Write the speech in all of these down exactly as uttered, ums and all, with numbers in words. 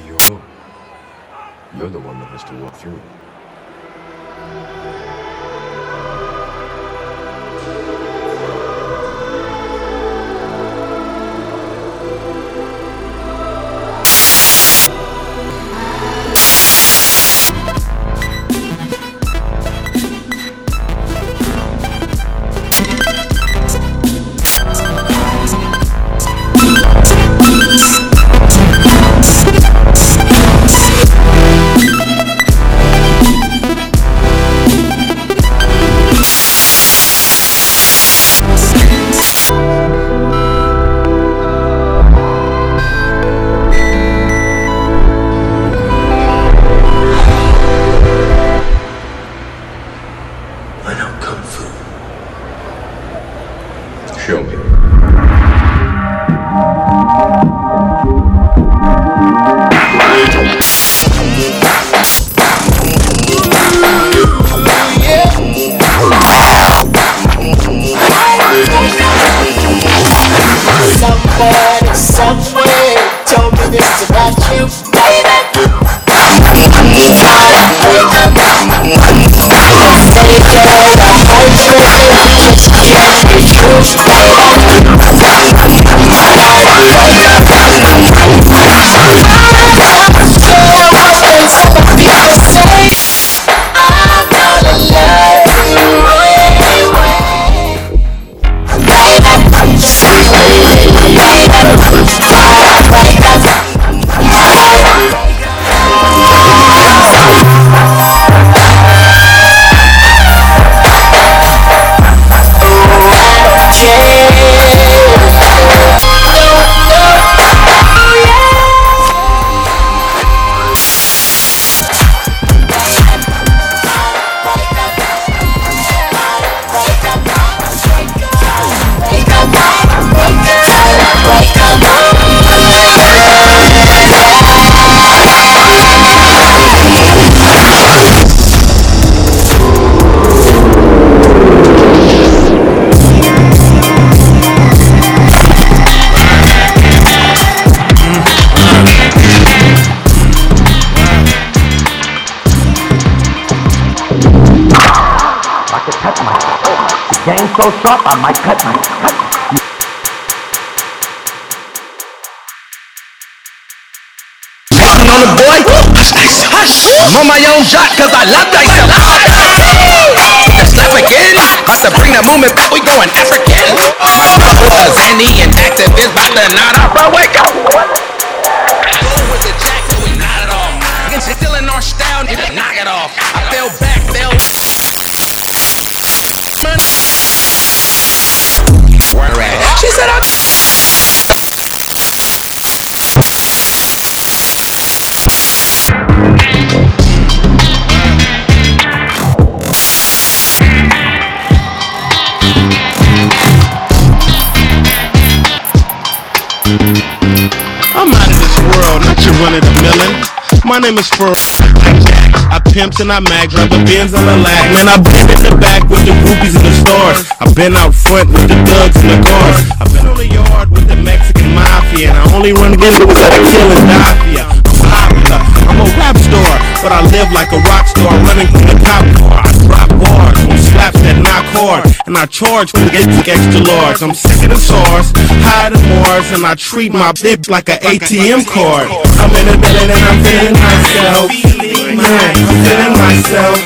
be your own. You're the one that has to walk through it. So sharp, I might cut my cut. Counting on the boy, hush, hush, hush. I'm on my own shot, cause I love thyself. Let's not forget, about to bring the movement back, we going African. Cause any inactive is about to not uproar, wake up. Go with the jack, do it, not at all. It's still in our style, knock it off. I fell back, fell she said I'm I'm out of this world, not your one in a million. My name is Fur. I pimps and I mag, drive the Benz and the lag. Man, I've been in the back with the groupies and the stars. I've been out front with the thugs and the cars. I've been on the yard with the Mexican mafia, and I only run against those that kill and die for ya. I'm popular, I'm a rap star, but I live like a rock star, running from the cop car. I drop bars on slaps that knock hard, and I charge when it gets extra large. I'm sick of the SARS, high than Mars, and I treat my bitch like an A T M card. I'm in the building and I'm feeling myself. Man, I'm feeling myself.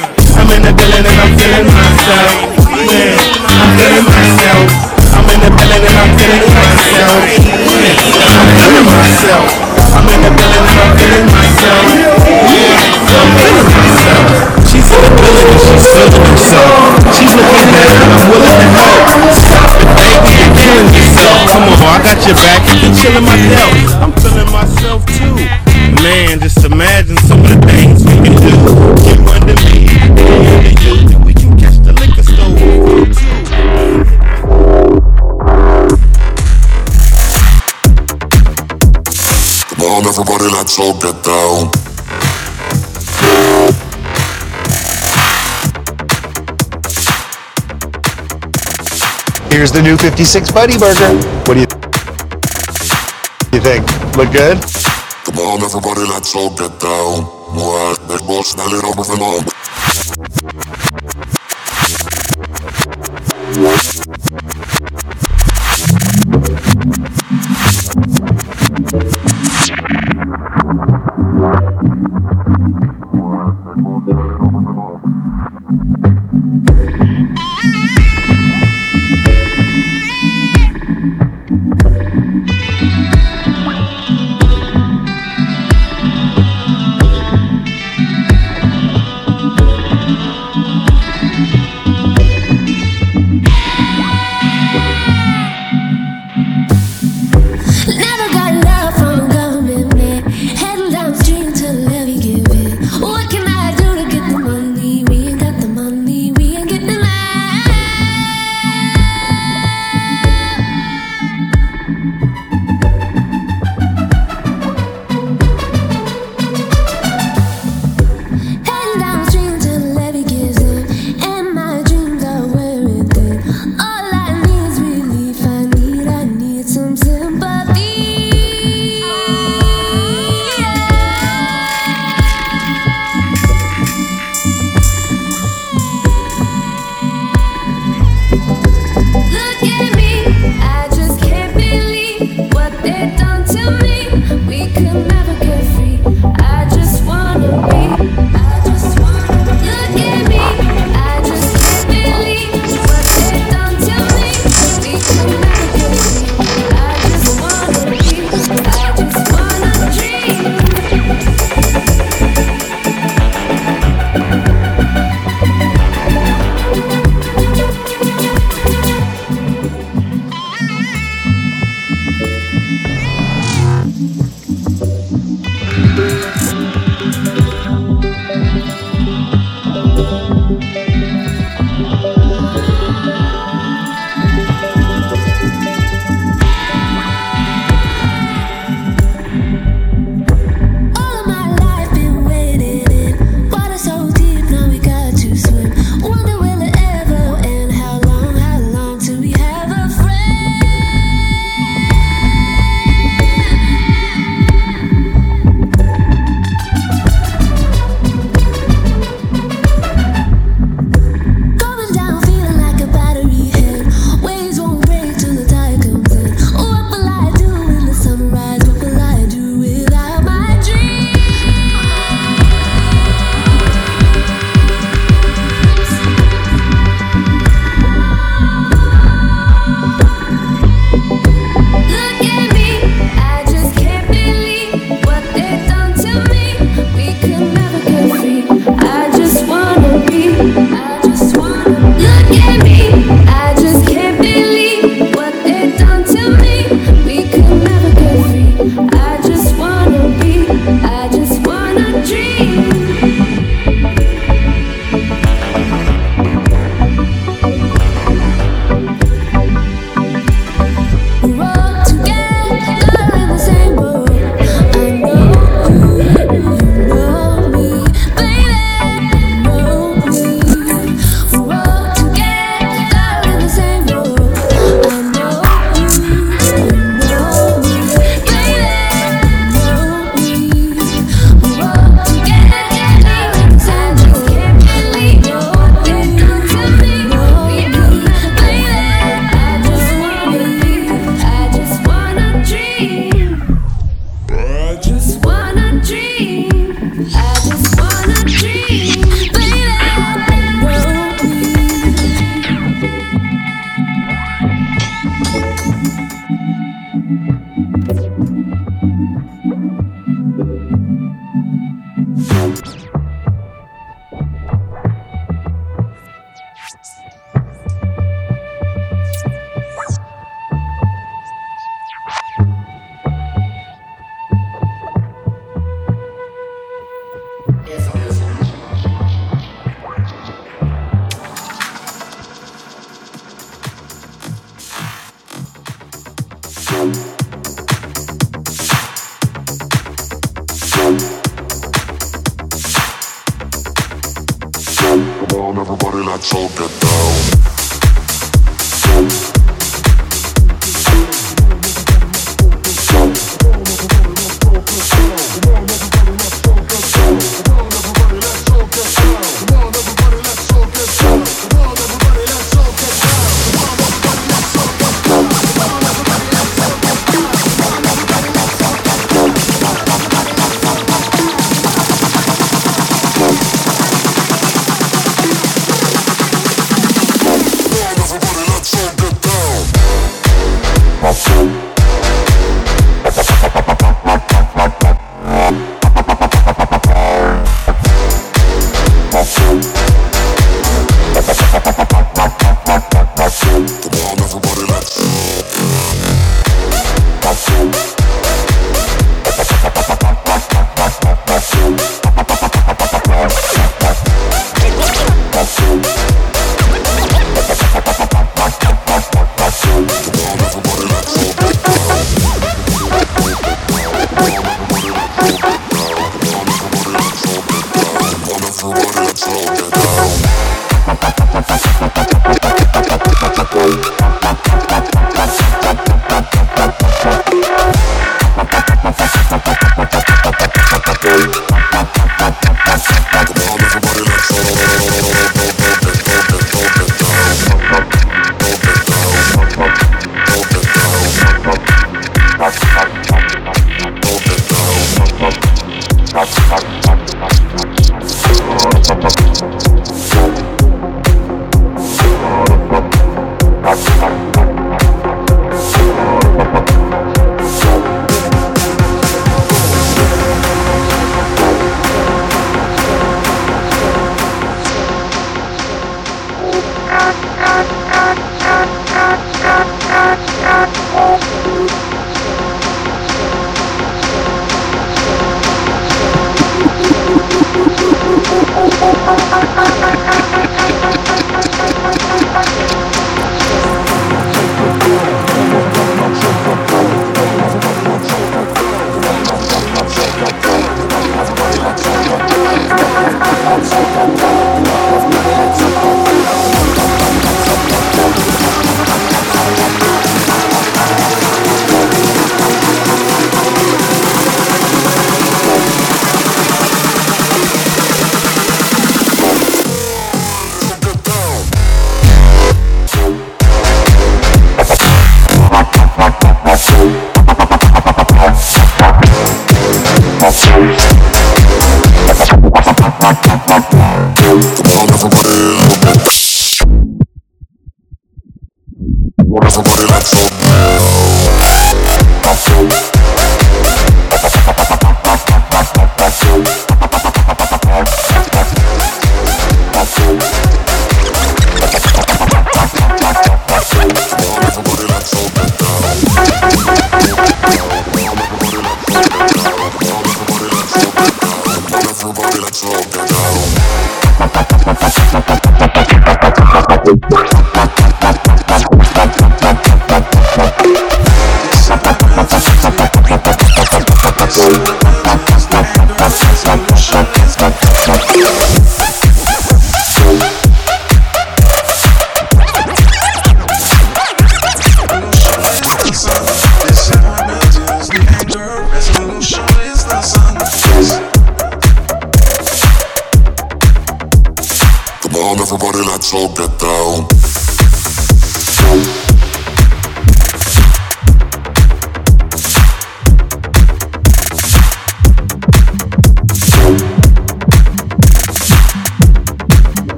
I'm in the building and I'm feeling myself. Man, I'm feeling myself. I'm in the building and I'm feeling myself. Man, I'm feeling myself. I'm in the building and I'm feeling myself. Yeah, I'm feeling myself. She's in the building and she's feeling herself. She's looking at it and I'm willing to help. Stop it, baby, you're killing yourself. Come on, I got your back. You're chilling my belt. I'm feeling myself too. Man, just imagine some of the things we can do. You under me, under you, we can catch the liquor store. Come on, everybody, let's all get down. Here's the new fifty-six Buddy Burger. What do you, you think? Look good? come on, everybody, let's all get down. What? It was not it over Let's all get down.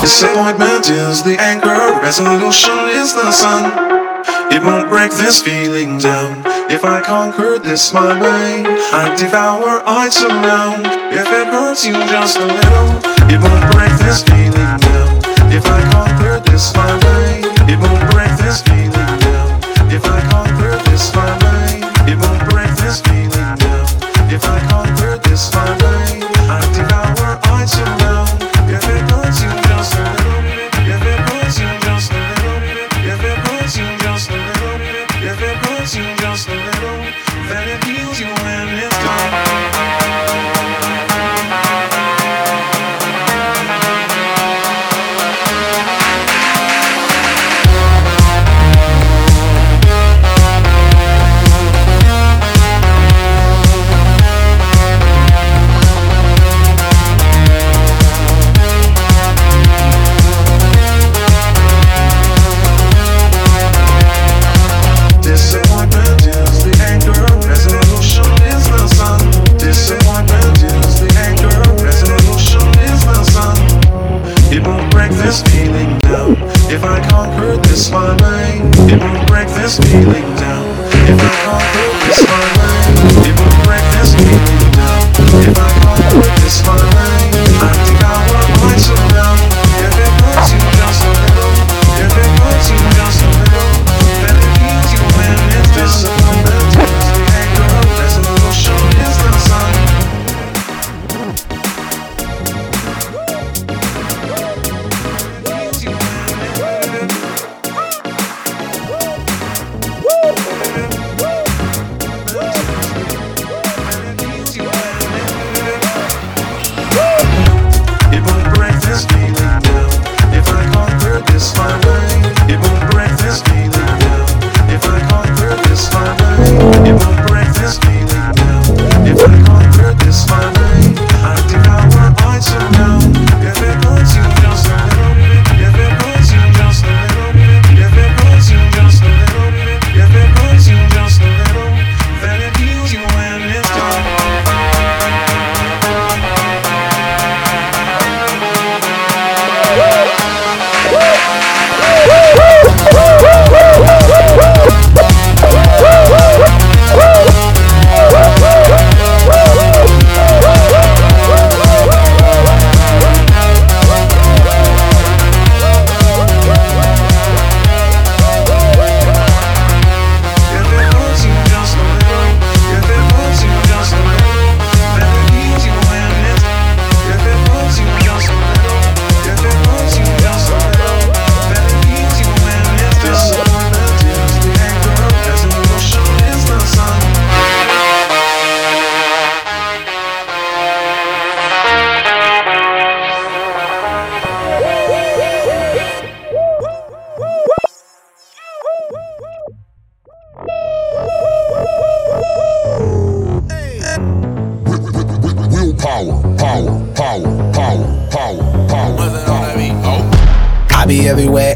Disappointment is the anchor, resolution is the sun. It won't break this feeling down. If I conquer this my way, I devour, I surround. If it hurts you just a little, it won't break this feeling down. If I conquer this my way, it won't break this feeling down. If I conquer this my way, it won't break this feeling down. If I conquer this my way, I devour, I surround. If it hurts you just a little, if it hurts you just a little, if it hurts you just a little, if it hurts you just a little, then it heals you when it's feeling down. If I conquer this my way, it won't break this feeling down. If I conquer this my way, I devour my surround. If it hurts you just a little, if it hurts you just a little, then it heals you when it's done. Disappointment is the anger, resolution is the sun.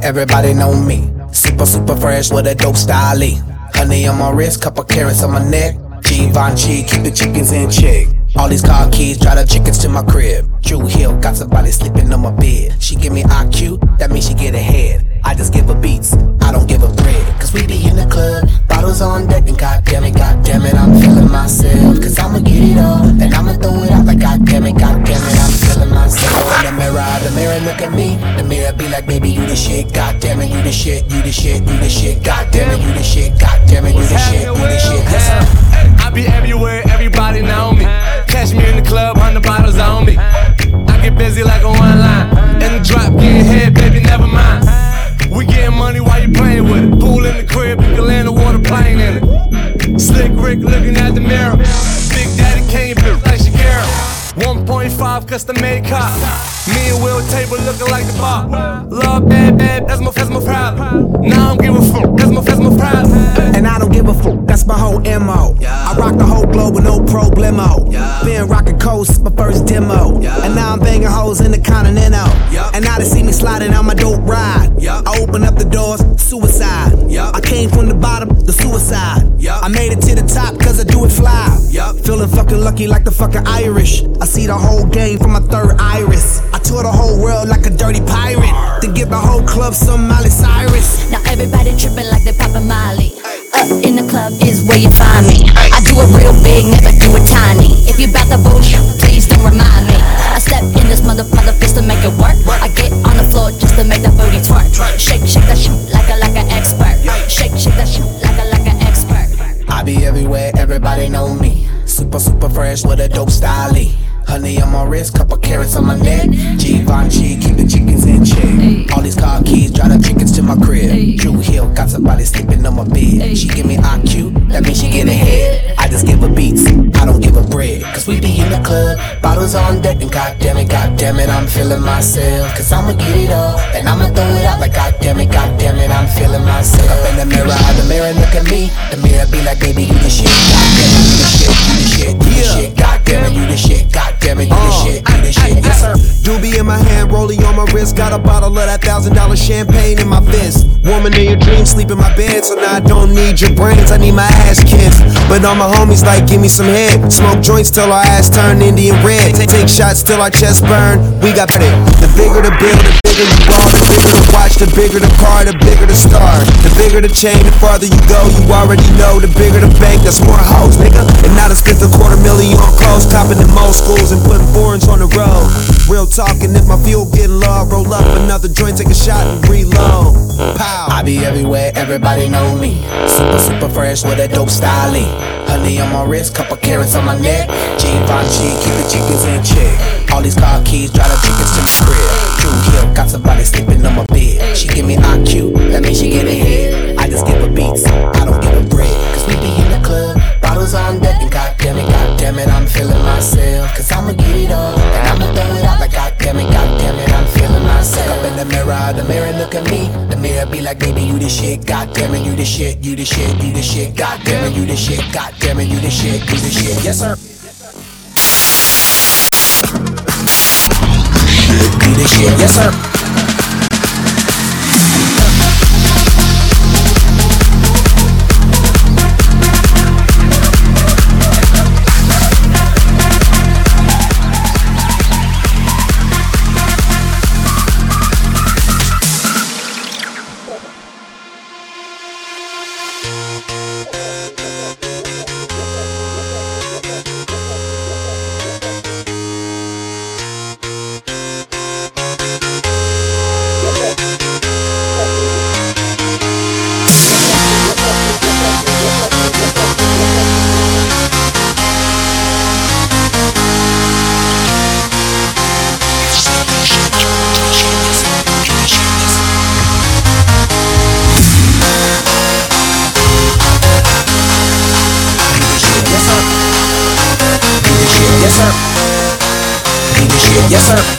Everybody know me, super super fresh with a dope style. Honey on my wrist, couple carrots on my neck. Givenchy, keep the chickens in check. All these car keys, drive the chickens to my crib. Dru Hill, got somebody sleeping on my bed. She give me I Q, that means she get ahead. I just give her beats, I don't give her bread. Cause we be in the club, bottles on deck, and goddammit, goddammit, I'm feeling myself. Cause I'ma get it up, and I'ma throw it out like goddammit, goddammit, I'm feeling myself. In the mirror, the mirror look at me. The mirror be like, baby, you the shit, goddammit, you the shit, you the shit, you the shit, goddammit, you the shit, goddammit, you the shit, you the shit. I be everywhere, everybody know me. Catch me in the club, hundred bottles on me. I get busy like a one line. In the drop, get head, baby, never mind. We getting money while you playing with it. Pool in the crib, you can land a water plane in it. Slick Rick looking at the mirror. Big Daddy came, bitch like Shakira. one point five custom made car. Me and Will table looking like the bar. Love bad, bad, that's my, that's my problem. Now I don't give a fuck, that's my, that's my problem. And I don't give a fuck, that's my whole M O. Yeah. I rock the whole globe with no problemo. Yeah. Been rockin' cold since my first demo. Yeah. And now I'm banging hoes in the continental. Yep. And now they see me sliding on my dope ride. Yep. I open up the doors, suicide. Yep. I came from the bottom, the suicide. Yep. I made it to the top cause I do it fly. Yep. Feeling fucking lucky like the fucking Irish. I see the whole game from my third iris. I tour the whole world like a dirty pirate. Then give my whole club some Miley Cyrus. Now everybody tripping like they Papa Molly. Up in the club is where you find me. I do it real big, never do it tiny. If you bout the bullshit, please don't remind me. I step in this mother mother fist to make it work. I get on the floor just to make that booty twerk. Shake, shake that shit like a like an expert. Shake, shake that shit like a like an expert. I be everywhere, everybody know me. Super, super fresh with a dope style. Honey on my wrist, couple carrots on my neck. Givenchy, keep the chickens in check. All these car keys, drive the chickens to my crib. Dru Hill, got somebody sleeping on my bed. She give me I Q, that means she get ahead. I just give her beats, I don't give her bread. Cause we be in the club, bottles on deck. And goddammit, goddammit, I'm feeling myself. Cause I'ma get it up, and I'ma throw it out. Like goddammit, goddammit, I'm feeling myself. Up in the mirror, out the mirror, look at me. The mirror be like, baby, you the shit. Goddammit, you the shit, you the shit, you the shit. Goddammit, you the shit, God. Damn it, do the shit, do the shit, yes sir. Doobie in my hand, rollie on my wrist. Got a bottle of that thousand dollar champagne in my fist. Woman in your dreams, sleep in my bed. So now I don't need your brains, I need my ass kids. But all my homies like, give me some head. Smoke joints till our ass turn Indian red. Take, take shots till our chest burn. We got it. The bigger the bill, the bigger you are. The bigger the watch, the bigger the car, the bigger the star. The bigger the chain, the farther you go. You already know, the bigger the bank, that's more hoes, nigga. And now it's good the quarter million on clothes. Topping in most schools and putting foreigns on the road. Real talking, if my fuel getting low, I roll up another joint, take a shot and reload. Pow. I be everywhere, everybody know me. Super, super fresh with a dope style. Honey on my wrist, couple carrots on my neck. Givenchy, keep the chickens in check. All these car keys, drive the chickens to my crib. Dru Hill, got somebody sleeping on my bed. She give me I Q, that means she get ahead. I just give her beats, I don't give her bread. Cause we be in the club, bottles on deck. And goddammit, goddammit, I'm feeling myself. Cause I'ma get it up, and I'ma throw it out. Like goddammit, goddammit, I'm feeling myself. Up in the mirror, the mirror look at me. The mirror be like, baby, you the shit. Goddammit, you the shit, you the shit, you the shit. Goddammit, you the shit, goddammit, you the shit, you the shit. Yes sir. You the shit, yes sir. Yes, sir. Yes, sir.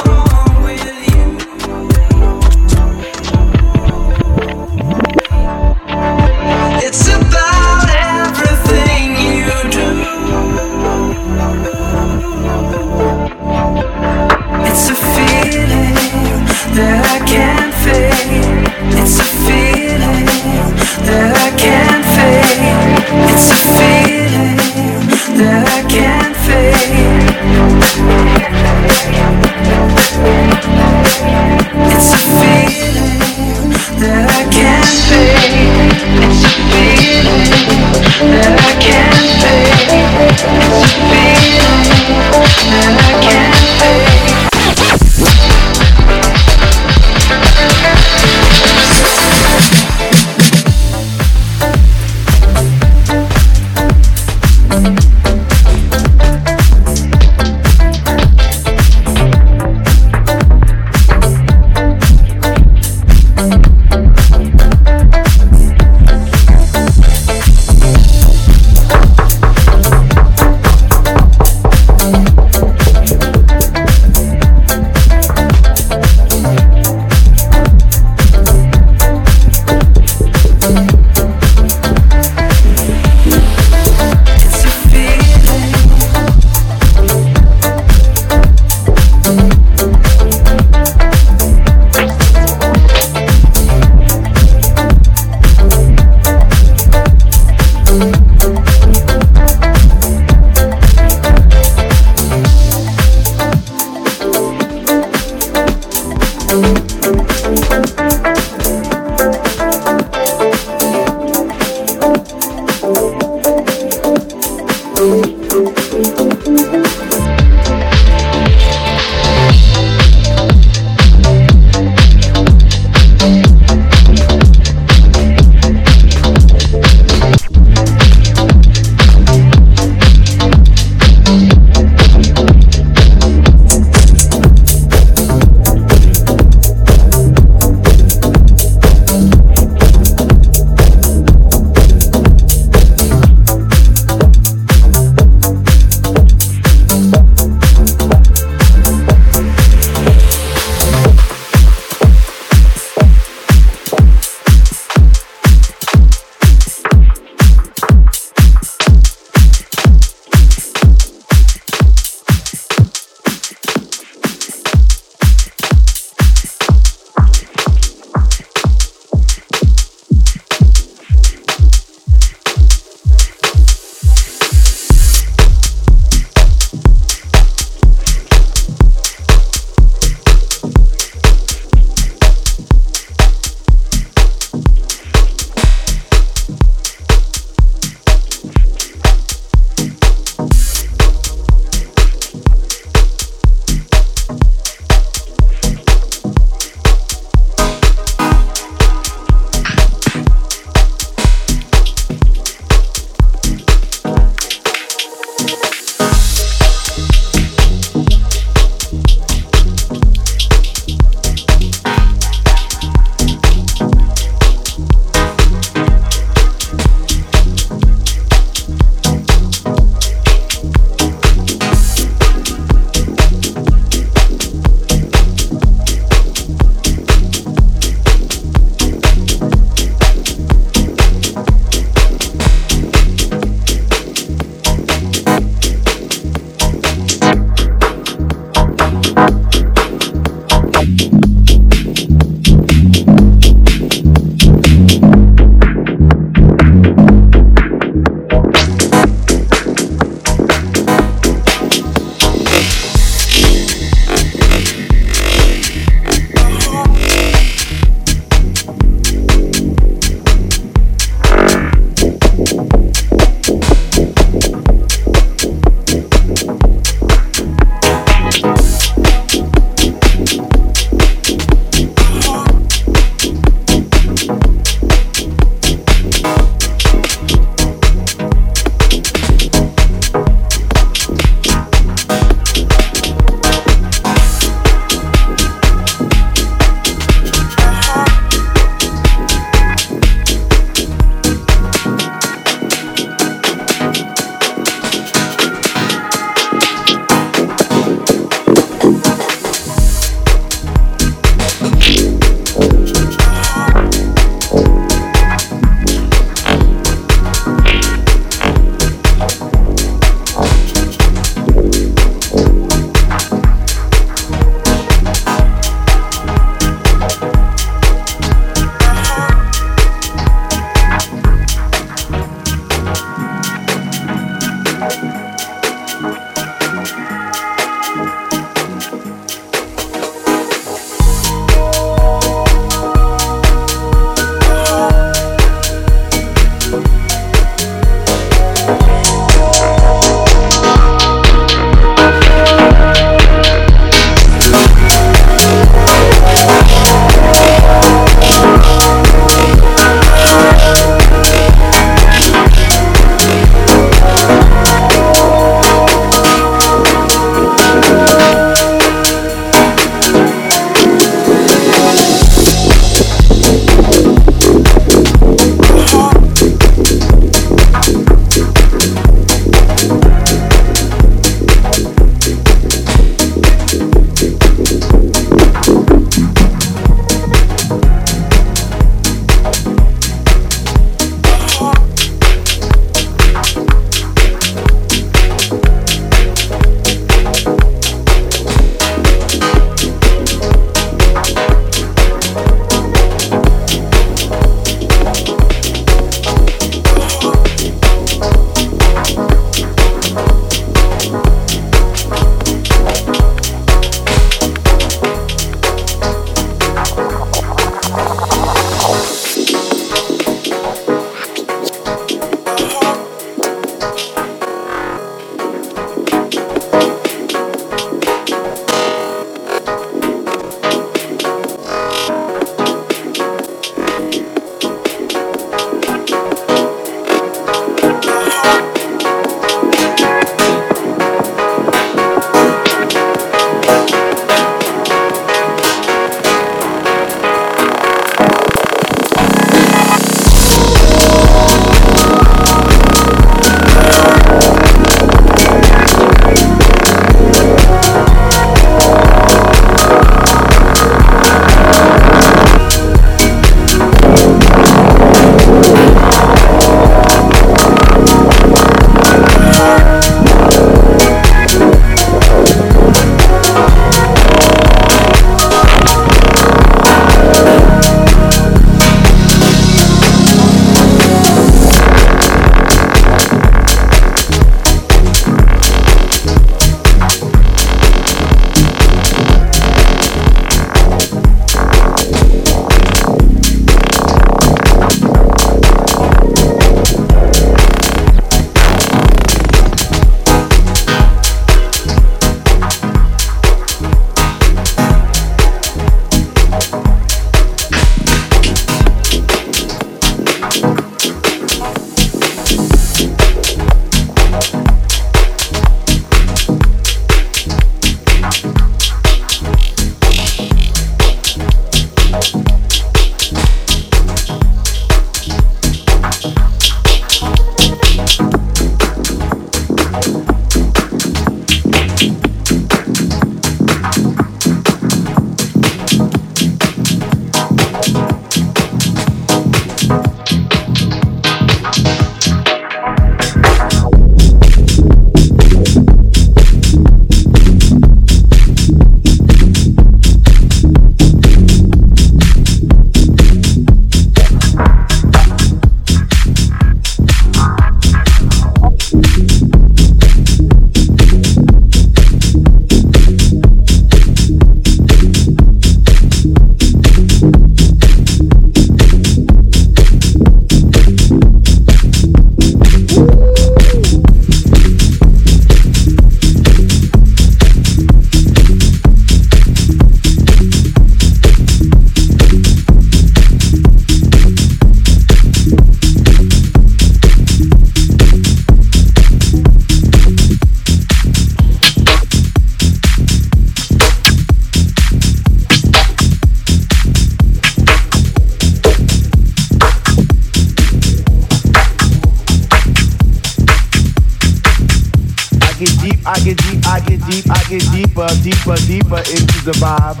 get deep, I get deep, I get deep, I get deeper, deeper, deeper into the vibe.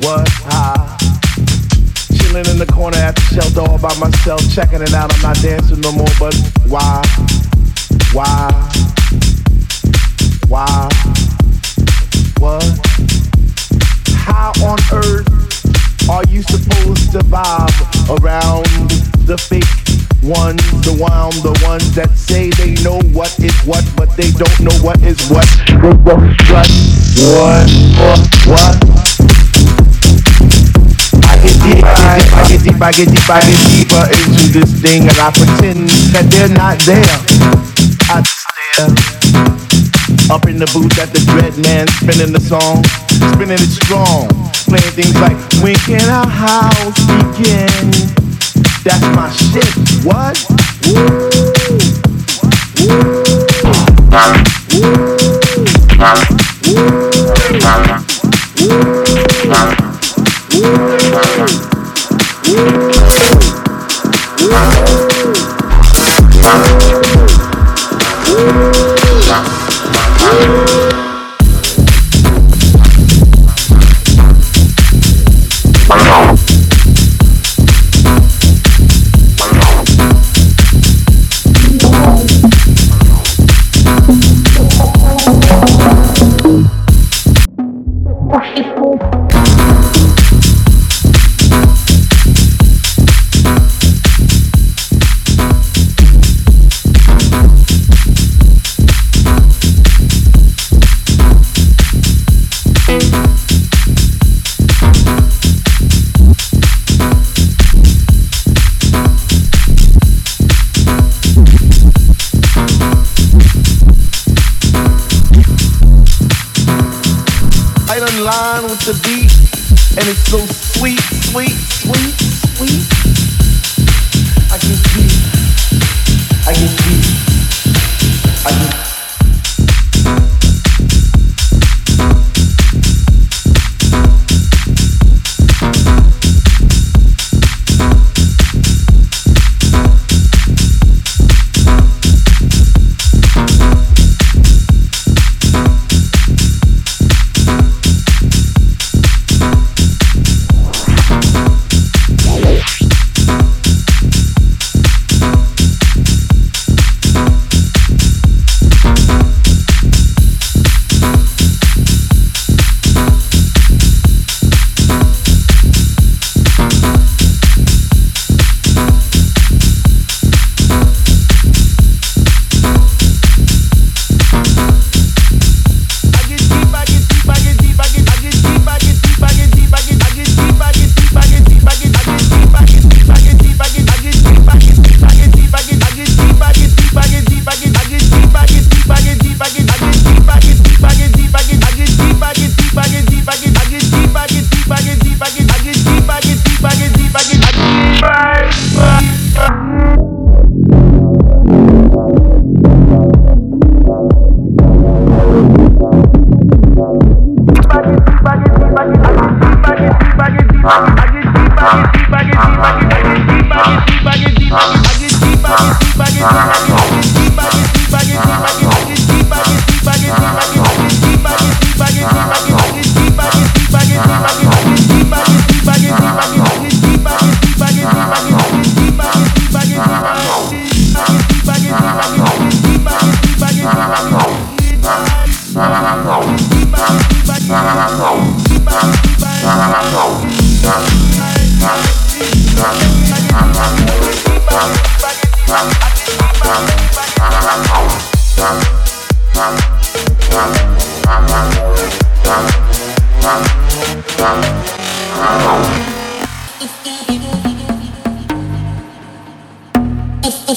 Was high, chilling in the corner at the shelter all by myself, checking it out. I'm not dancing no more, but why, why, why, what? How on earth are you supposed to vibe around the fake? One, the wild, the ones that say they know what is what, but they don't know what is what. What, what, what, what, what? I get deep, I get deep, I get deep, I get deeper into this thing, and I pretend that they're not there. I stare up in the booth at the dread man, spinning the song, spinning it strong, playing things like, when can our house begin? That's my shit. What? Woo! Woo! Woo! Woo! Woo! Woo! The beat, and it's so sweet, sweet, sweet, sweet. I get deep, I get deep, I get. It's the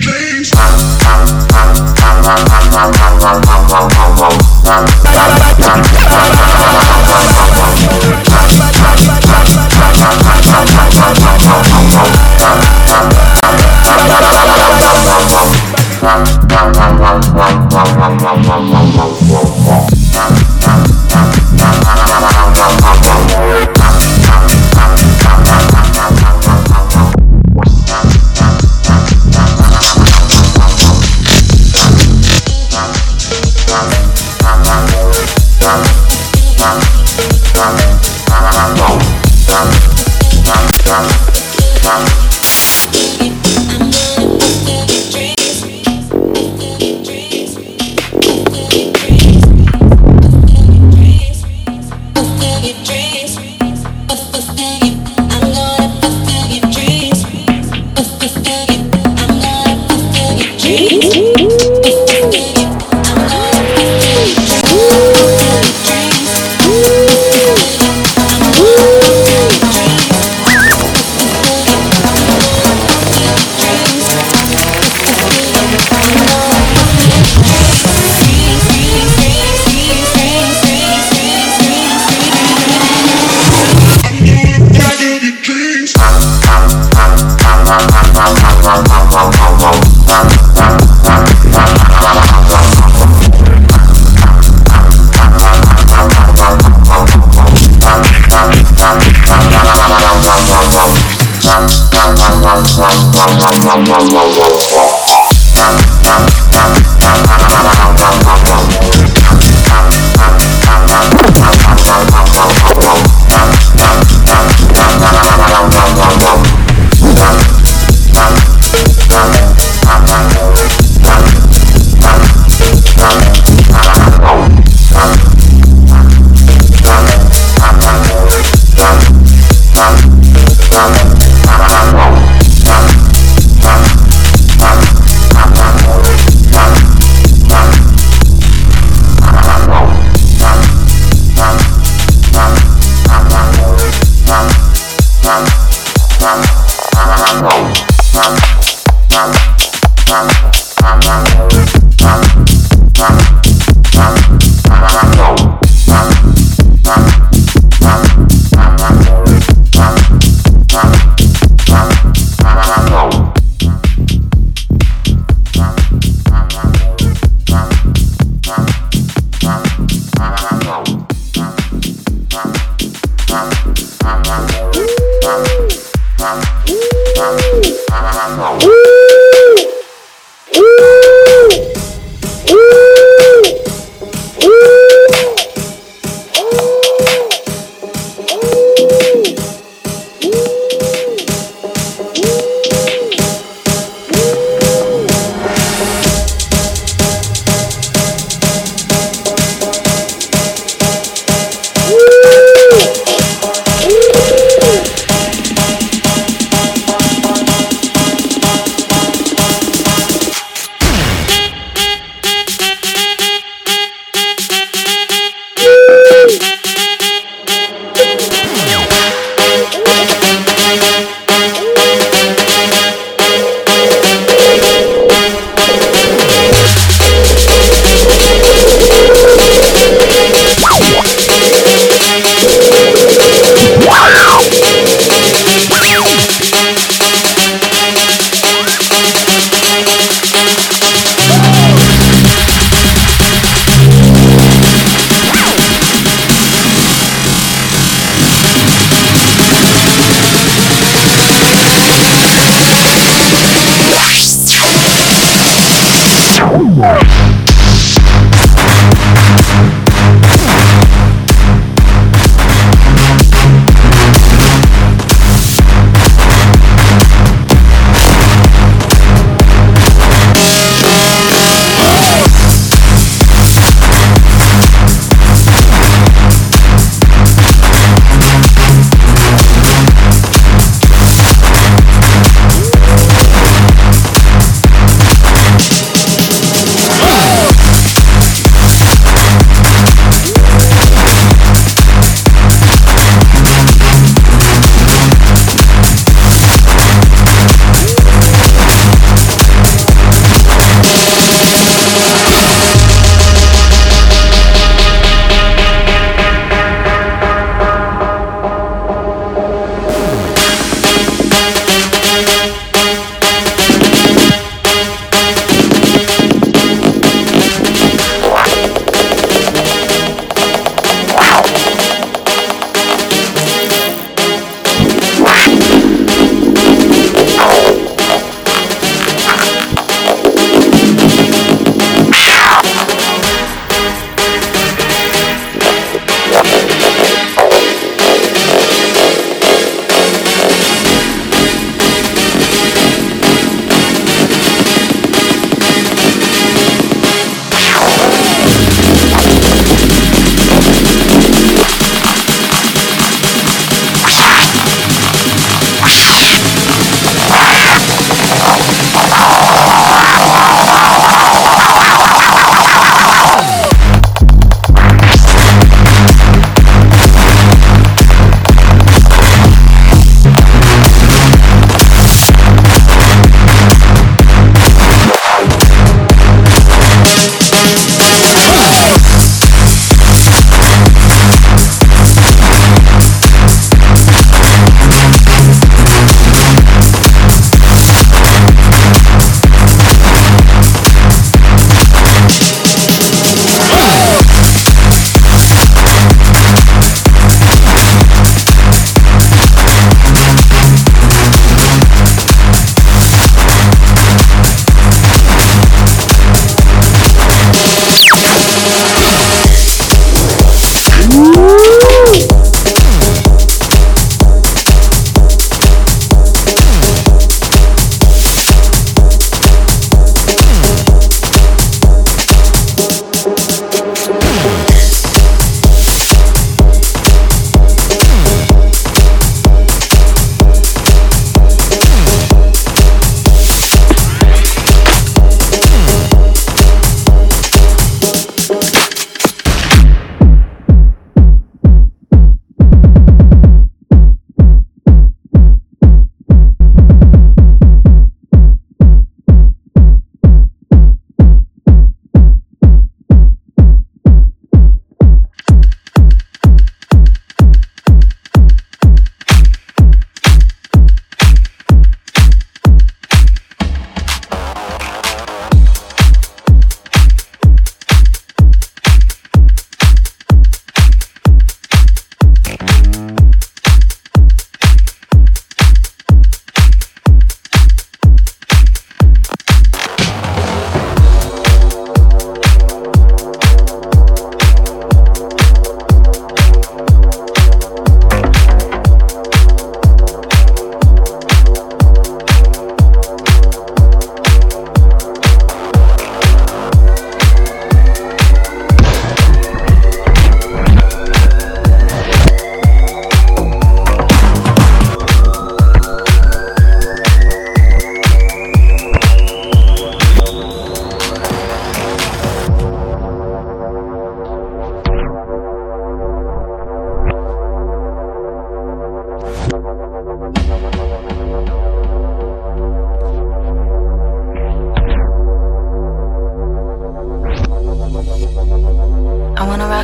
dreams. Oh!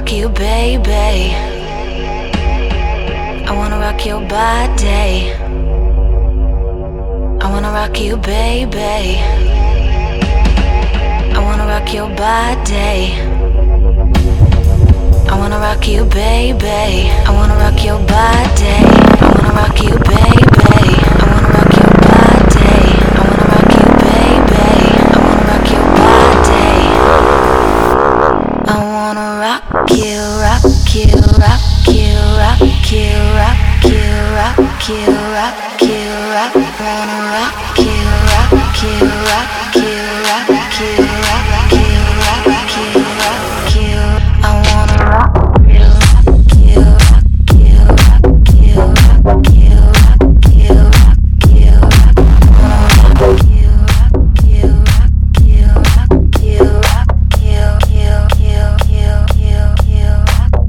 rock you, baby. I wanna rock your body. I wanna rock you, baby. I wanna rock your body. I wanna rock you, baby. I wanna rock your body. I wanna rock you, baby. I wanna rock your body. I wanna rock you, baby. I wanna rock your body. I wanna rock you, rock you, rock you, rock you, rock you, rock you, rock you, rock. I wanna rock you, rock you, rock you, rock you, rock you, rock you, rock you. I wanna rock you, rock you, rock you, rock you, rock you, rock you, rock you. I wanna rock you, rock you, rock you, rock you, rock you, rock you, rock you, rock you, rock you, rock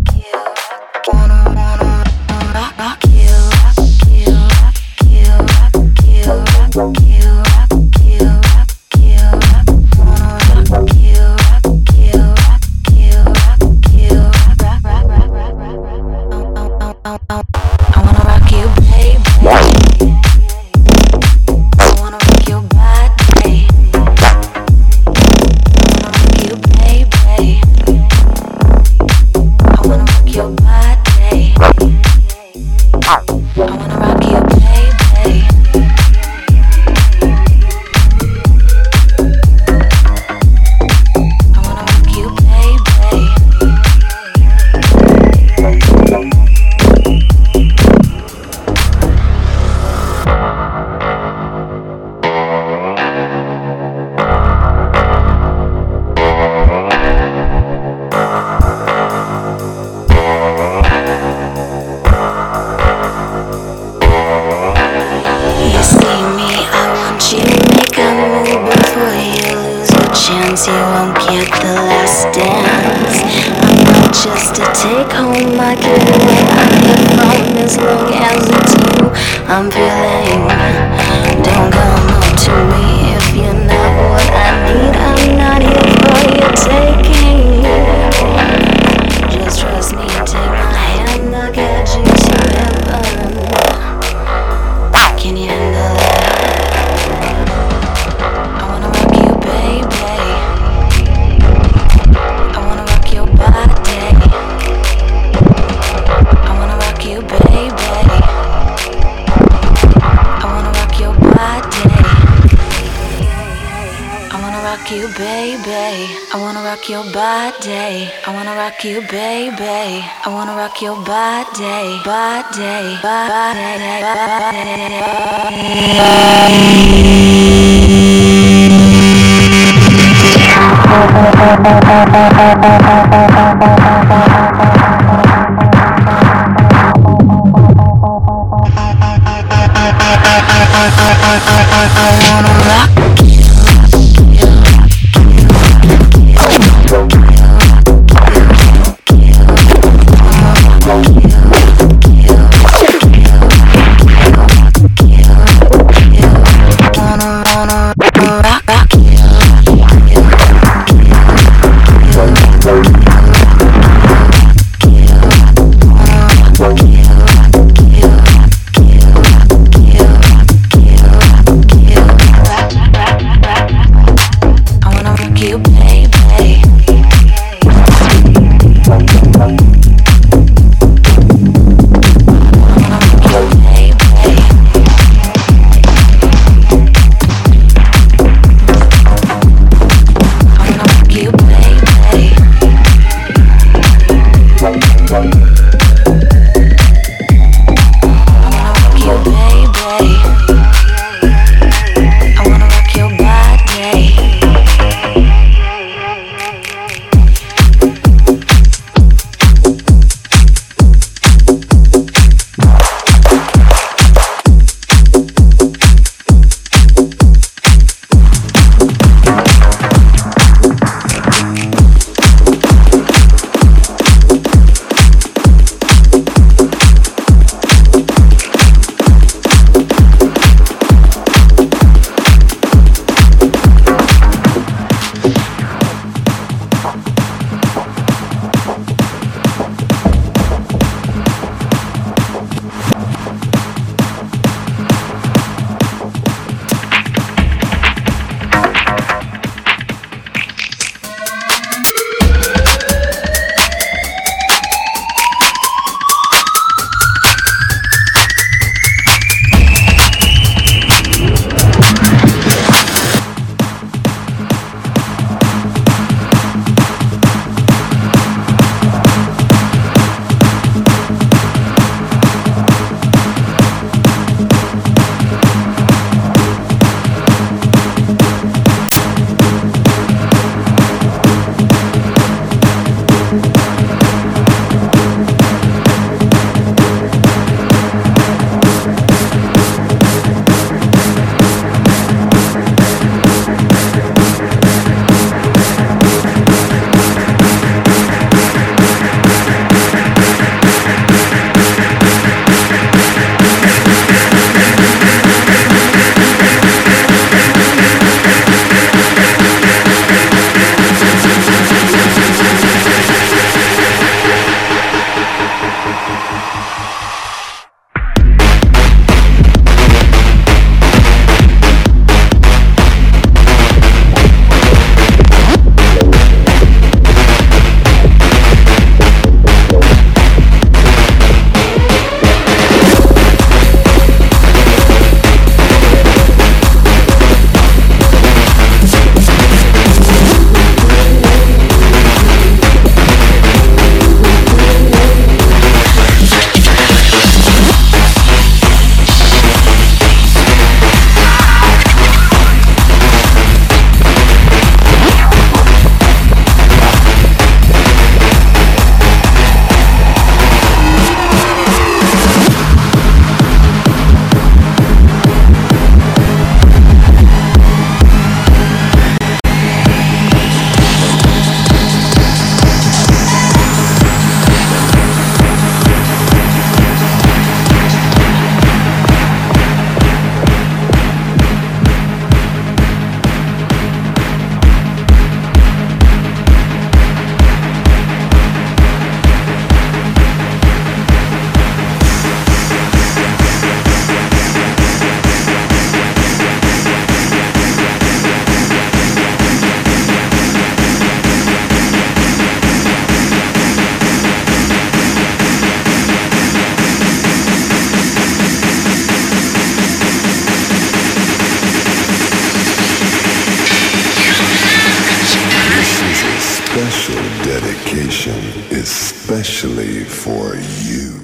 you. Wanna wanna rock, rock you, rock you, rock you, rock you, rock you, rock you, rock you, rock. Wanna rock you, rock you, rock you, rock you, rock, rock, rock, rock, rock, rock, rock, rock. I wanna rock you, baby. I wanna rock your body. I wanna rock you, baby. I wanna rock your body. I wanna rock you, baby. I wanna rock you, baby. You see me, I want you to make a move before you lose your chance. You won't get the last dance. I'm not just a take home, I get away on the phone as long as it's you I'm feeling. Don't come up to me if you're not what I need. I'm not here for your taking. Just trust me, take my hand, look at you to heaven. Can you handle that? I wanna rock you, baby. I wanna rock your body. I wanna rock you, baby. I wanna rock your body. I wanna rock you, baby. I wanna rock your body. I wanna rock you, baby. I wanna rock your body, body, body, body. I wanna selection is specially for you.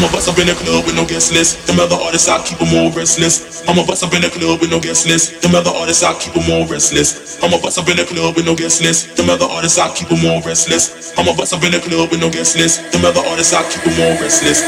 I'ma bust up in the club with no guest list. Them other artists, I keep them all restless. I'ma bust up in the club with no guest list. Them other artists, I keep them all restless. I'ma bust up in the club with no guest list. Them other artists, I keep them all restless. I'ma bust up in the club with no guest list. Them other artists, I keep them all restless.